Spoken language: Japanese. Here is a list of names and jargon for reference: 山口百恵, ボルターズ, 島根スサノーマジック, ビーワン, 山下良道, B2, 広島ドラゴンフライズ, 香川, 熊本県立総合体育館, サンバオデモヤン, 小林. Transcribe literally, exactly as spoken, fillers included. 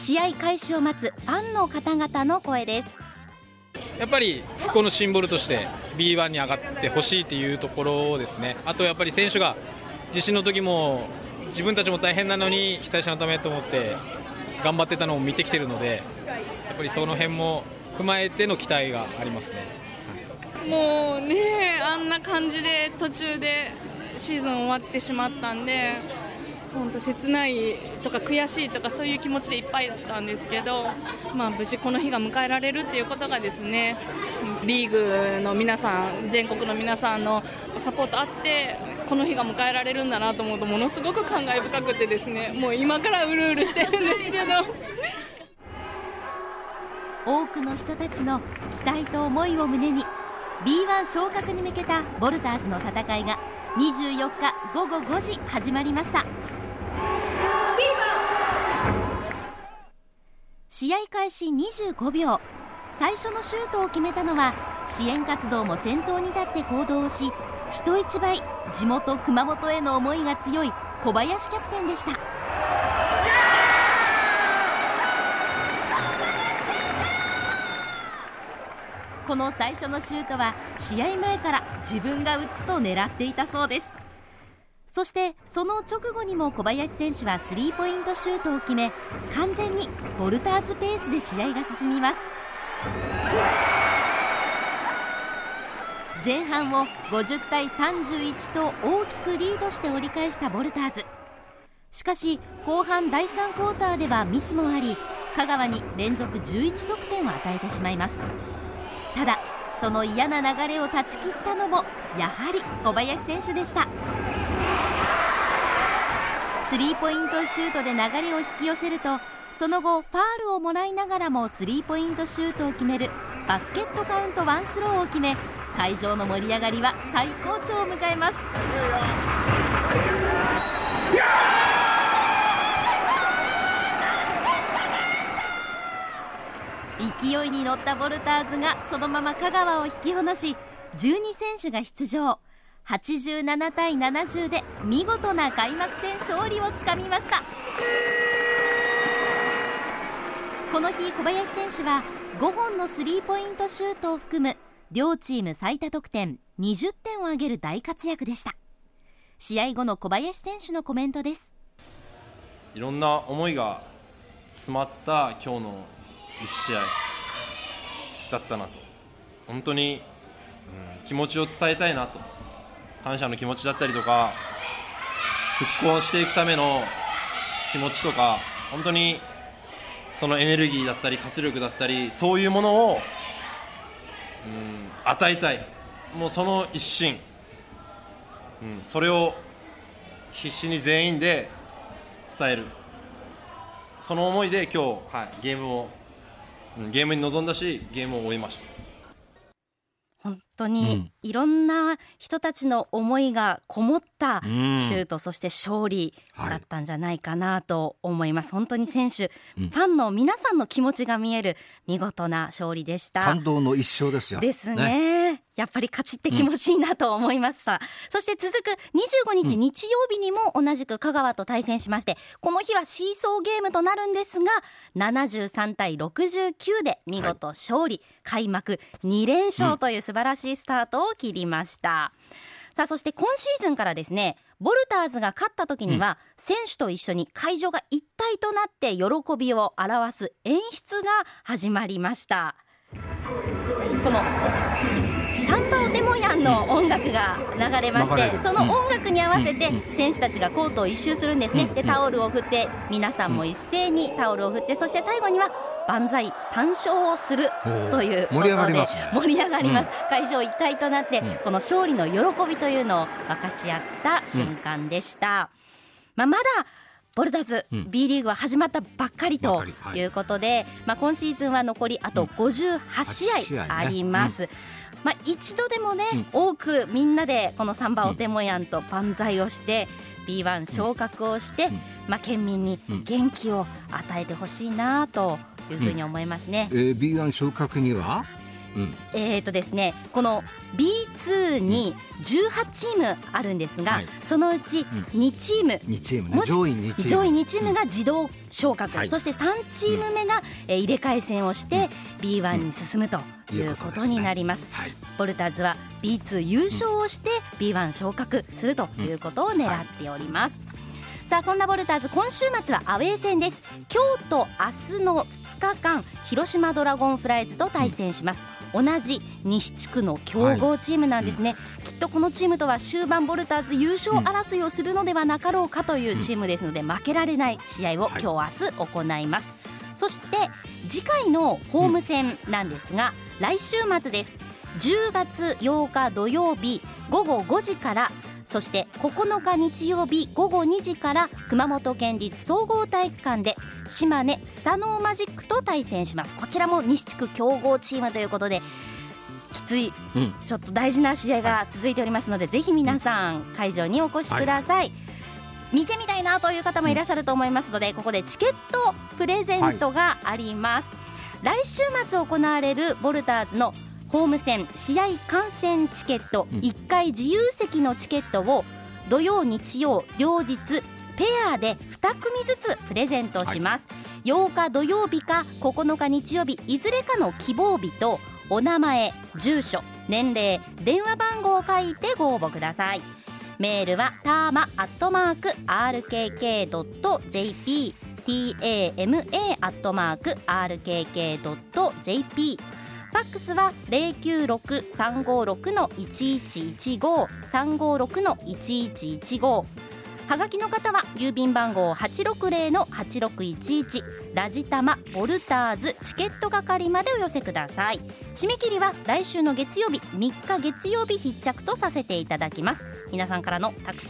試合開始を待つファンの方々の声です。やっぱり復興のシンボルとして ビーワン に上がってほしいというところですね。あとやっぱり選手が地震の時も自分たちも大変なのに被災者のためと思って頑張ってたのを見てきてるので、やっぱりその辺も踏まえての期待がありますね。もうね、あんな感じで途中でシーズン終わってしまったんで、本当切ないとか悔しいとかそういう気持ちでいっぱいだったんですけど、まあ、無事この日が迎えられるっていうことがですね、リーグの皆さん、全国の皆さんのサポートあってこの日が迎えられるんだなと思うとものすごく感慨深くてですね、もう今からうるうるしてるんですけど多くの人たちの期待と思いを胸に ビーワン 昇格に向けたボルターズの戦いがにじゅうよっかごごごじ始まりました。試合開始にじゅうごびょう、最初のシュートを決めたのは、支援活動も先頭に立って行動をし、人一倍地元熊本への思いが強い小林キャプテンでした。この最初のシュートは試合前から自分が打つと狙っていたそうです。そしてその直後にも小林選手はスリーポイントシュートを決め、完全にボルターズペースで試合が進みます。前半をごじゅうたいさんじゅういちと大きくリードして折り返したボルターズ。しかし後半だいさんクォーターではミスもあり、香川に連続じゅういちとくてんを与えてしまいます。ただその嫌な流れを断ち切ったのもやはり小林選手でした。スリーポイントシュートで流れを引き寄せると、その後ファールをもらいながらもスリーポイントシュートを決めるバスケットカウントワンスローを決め、会場の盛り上がりは最高潮を迎えます。勢いに乗ったボルターズがそのまま香川を引き離し、じゅうにせんしゅが出場、はちじゅうななたいななじゅうで見事な開幕戦勝利をつかみました。この日小林選手はごほんのスリーポイントシュートを含む両チーム最多得点にじゅってんを挙げる大活躍でした。試合後の小林選手のコメントです。いろんな思いが詰まった今日のいち試合だったなと、本当に、うん、気持ちを伝えたいなと、感謝の気持ちだったりとか、復興していくための気持ちとか、本当にそのエネルギーだったり活力だったり、そういうものを、うん、与えたい、もうその一心、うん、それを必死に全員で伝える、その思いで今日、はい、ゲームをゲームに臨んだし、ゲームを終えました。本当にいろんな人たちの思いがこもったシュート、うん、そして勝利だったんじゃないかなと思います。はい、本当に選手、うん、ファンの皆さんの気持ちが見える見事な勝利でした。感動の一勝ですよ。ですね。ね、やっぱり勝ちって気持ちいいなと思います。うん、そして続くにじゅうごにち日曜日にも同じく香川と対戦しまして、この日はシーソーゲームとなるんですが、ななじゅうさんたいろくじゅうきゅうで見事勝利、はい、開幕にれんしょうという素晴らしいスタートを切りました。うん、さあそして今シーズンからですね、ボルターズが勝った時には選手と一緒に会場が一体となって喜びを表す演出が始まりました。このサンバオデモヤンの音楽が流れまして、その音楽に合わせて選手たちがコートを一周するんですね。でタオルを振って、皆さんも一斉にタオルを振って、そして最後には万歳三唱をするということで盛り上がりますね。盛り上がります。会場一体となってこの勝利の喜びというのを分かち合った瞬間でした。まあ、まだボルターズ B リーグは始まったばっかりということで、まあ、今シーズンは残りあとごじゅうはちしあいあります。まあ、一度でもね、うん、多くみんなでこのサンバオテモヤンと万歳をして、うん、ビーワン 昇格をして、うん、まあ、県民に元気を与えてほしいなというふうに思いますね。うん、えー、ビーワン 昇格にはうん、えーとですね、この ビーツー にじゅうはちチームあるんですが、はい、そのうちにチーム、うん、にチームね、もし上位にチーム、上位にチームが自動昇格、うん、そしてさんチームめが、うん、えー、入れ替え戦をして ビーワン に進むということになります。はい、ボルターズは ビーツー 優勝をして ビーワン 昇格するということを狙っております。うん、はい。さあ、そんなボルターズ、今週末はアウェー戦です。今日と明日のふつかかん、広島ドラゴンフライズと対戦します。同じ西地区の強豪チームなんですね、はい。きっとこのチームとは終盤ボルターズ優勝争いをするのではなかろうかというチームですので、負けられない試合を今日明日行います。そして次回のホーム戦なんですが、来週末です。じゅうがつようか土曜日ごごごじから、そしてここのか日曜日ごごにじから熊本県立総合体育館で島根スサノーマジックと対戦します。こちらも西地区強豪チームということで、きつい、うん、ちょっと大事な試合が続いておりますので、ぜひ皆さん会場にお越しください。はい、見てみたいなという方もいらっしゃると思いますので、ここでチケットプレゼントがあります。はい、来週末行われるボルターズのホーム戦試合観戦チケット、うん、いっかい自由席のチケットを土曜日曜両日ペアでにくみずつプレゼントします。はい、ようか土曜日かここのか日曜日、いずれかの希望日とお名前、住所、年齢、電話番号を書いてご応募ください。メールはターマアットマーク アールケーケードットジェーピー、 ターマアットマーク アールケーケードットジェーピー、ファックスは ゼロきゅうろくさんごろくのいちいちいちご、 さんごろくのいちいちいちご、 はがきの方は郵便番号 はちろくゼロのはちろくいちいち、 ラジタマボルターズチケット係までお寄せください。締め切りは来週の月曜日、みっか月曜日必着とさせていただきます。皆さんからのたく